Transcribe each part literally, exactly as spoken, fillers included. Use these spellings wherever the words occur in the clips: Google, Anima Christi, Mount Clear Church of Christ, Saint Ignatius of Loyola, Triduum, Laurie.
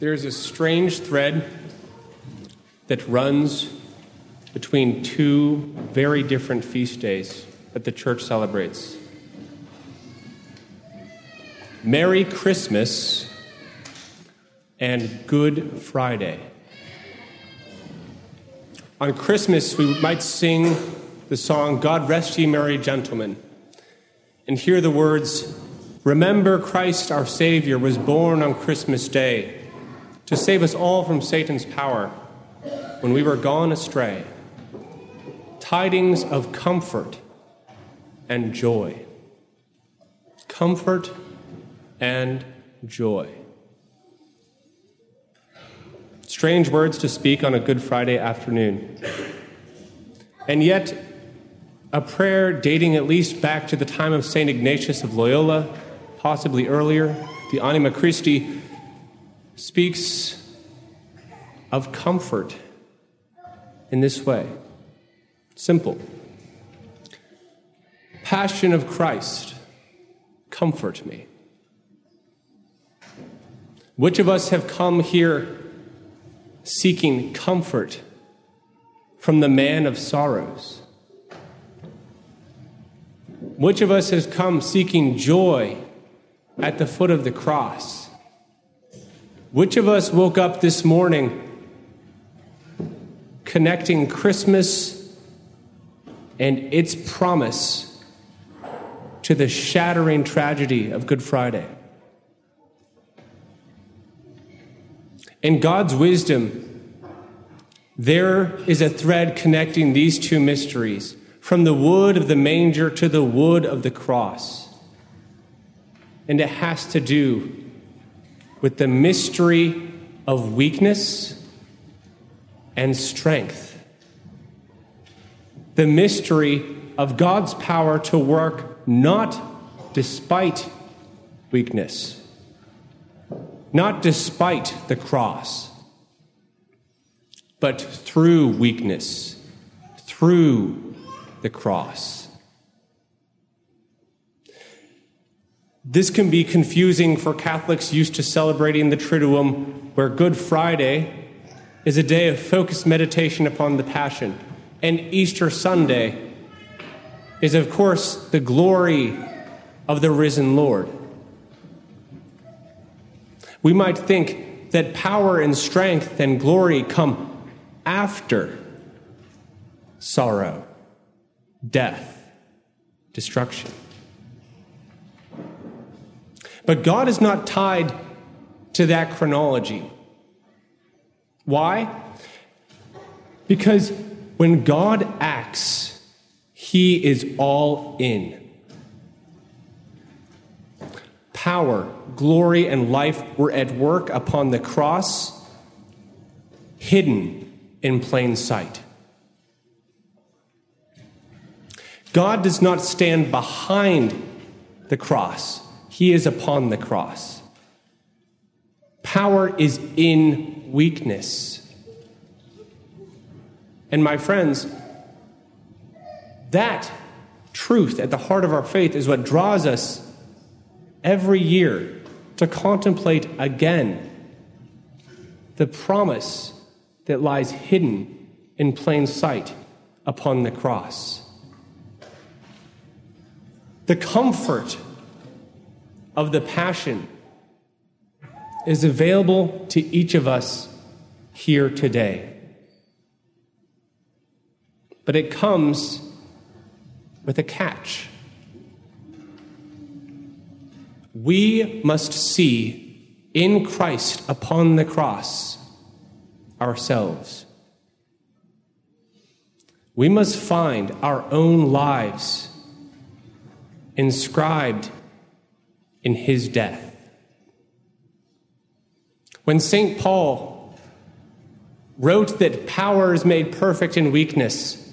there is a strange thread that runs between two very different feast days that the church celebrates. Merry Christmas and Good Friday. On Christmas, we might sing the song, God Rest Ye Merry Gentlemen, and hear the words, Remember Christ our Savior was born on Christmas Day to save us all from Satan's power when we were gone astray. Tidings of comfort and joy. Comfort and joy. Strange words to speak on a Good Friday afternoon. And yet, a prayer dating at least back to the time of Saint Ignatius of Loyola, possibly earlier, the Anima Christi, speaks of comfort in this way. Simple. Passion of Christ, comfort me. Which of us have come here seeking comfort from the man of sorrows? Which of us has come seeking joy at the foot of the cross? Which of us woke up this morning connecting Christmas and its promise to the shattering tragedy of Good Friday? In God's wisdom, there is a thread connecting these two mysteries. From the wood of the manger to the wood of the cross. And it has to do with the mystery of weakness and strength. The mystery of God's power to work not despite weakness, not despite the cross, but through weakness, through the cross. This can be confusing for Catholics used to celebrating the Triduum, where Good Friday is a day of focused meditation upon the Passion, and Easter Sunday is, of course, the glory of the risen Lord. We might think that power and strength and glory come after sorrow, death, destruction. But God is not tied to that chronology. Why? Because when God acts, He is all in. Power, glory, and life were at work upon the cross, hidden in plain sight. God does not stand behind the cross. He is upon the cross. Power is in weakness. And my friends, that truth at the heart of our faith is what draws us every year to contemplate again the promise that lies hidden in plain sight upon the cross. The comfort of the Passion is available to each of us here today. But it comes with a catch. We must see in Christ upon the cross ourselves. We must find our own lives inscribed in His death. When Saint Paul wrote that power is made perfect in weakness,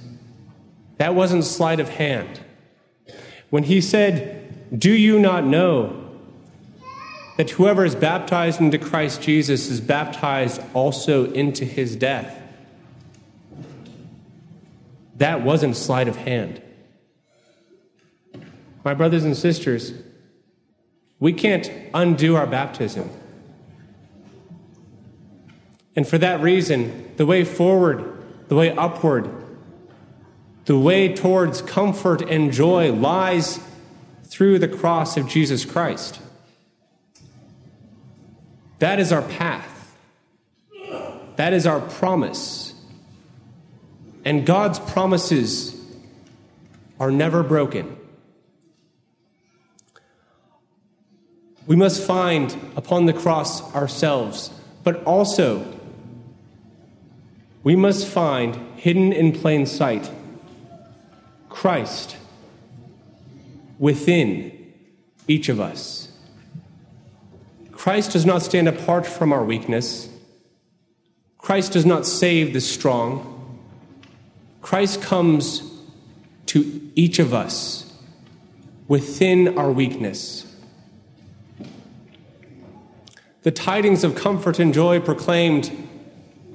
that wasn't sleight of hand. When he said, Do you not know that whoever is baptized into Christ Jesus is baptized also into His death? That wasn't sleight of hand. My brothers and sisters, we can't undo our baptism. And for that reason, the way forward, the way upward, the way towards comfort and joy lies through the cross of Jesus Christ. That is our path. That is our promise. And God's promises are never broken. We must find upon the cross ourselves, but also we must find, hidden in plain sight, Christ within each of us. Christ does not stand apart from our weakness. Christ does not save the strong. Christ comes to each of us within our weakness. The tidings of comfort and joy proclaimed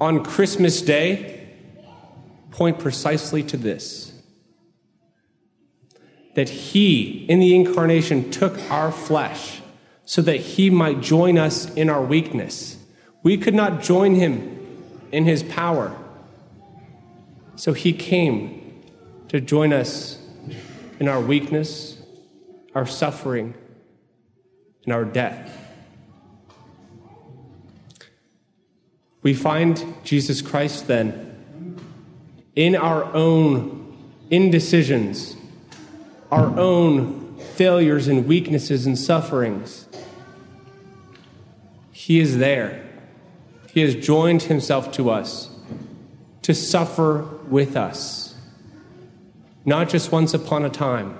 on Christmas Day point precisely to this, that he, in the incarnation, took our flesh so that he might join us in our weakness. We could not join him in his power, so he came to join us in our weakness, our suffering, and our death. We find Jesus Christ, then, in our own indecisions, our own failures and weaknesses and sufferings. He is there. He has joined himself to us to suffer with us, not just once upon a time.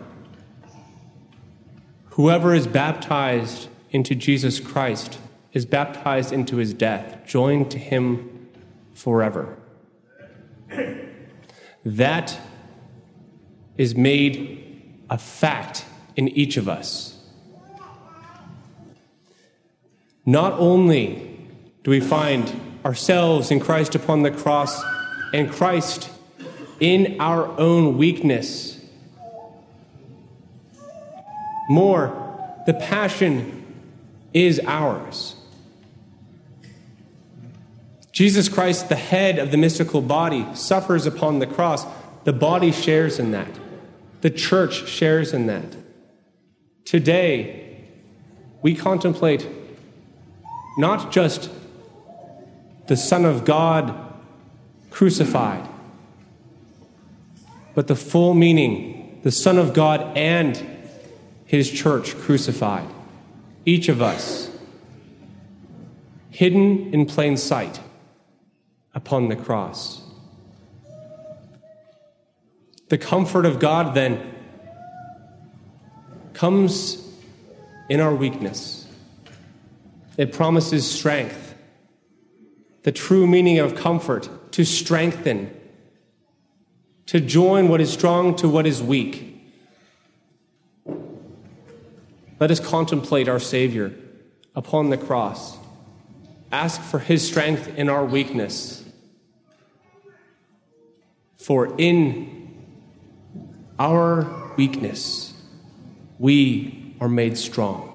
Whoever is baptized into Jesus Christ is baptized into his death, joined to him forever. That is made a fact in each of us. Not only do we find ourselves in Christ upon the cross and Christ in our own weakness, more, the passion is ours. Jesus Christ, the head of the mystical body, suffers upon the cross. The body shares in that. The church shares in that. Today, we contemplate not just the Son of God crucified, but the full meaning, the Son of God and his church crucified. Each of us, hidden in plain sight, upon the cross. The comfort of God, then, comes in our weakness. It promises strength, the true meaning of comfort, to strengthen, to join what is strong to what is weak. Let us contemplate our Savior upon the cross. Ask for his strength in our weakness. For in our weakness, we are made strong.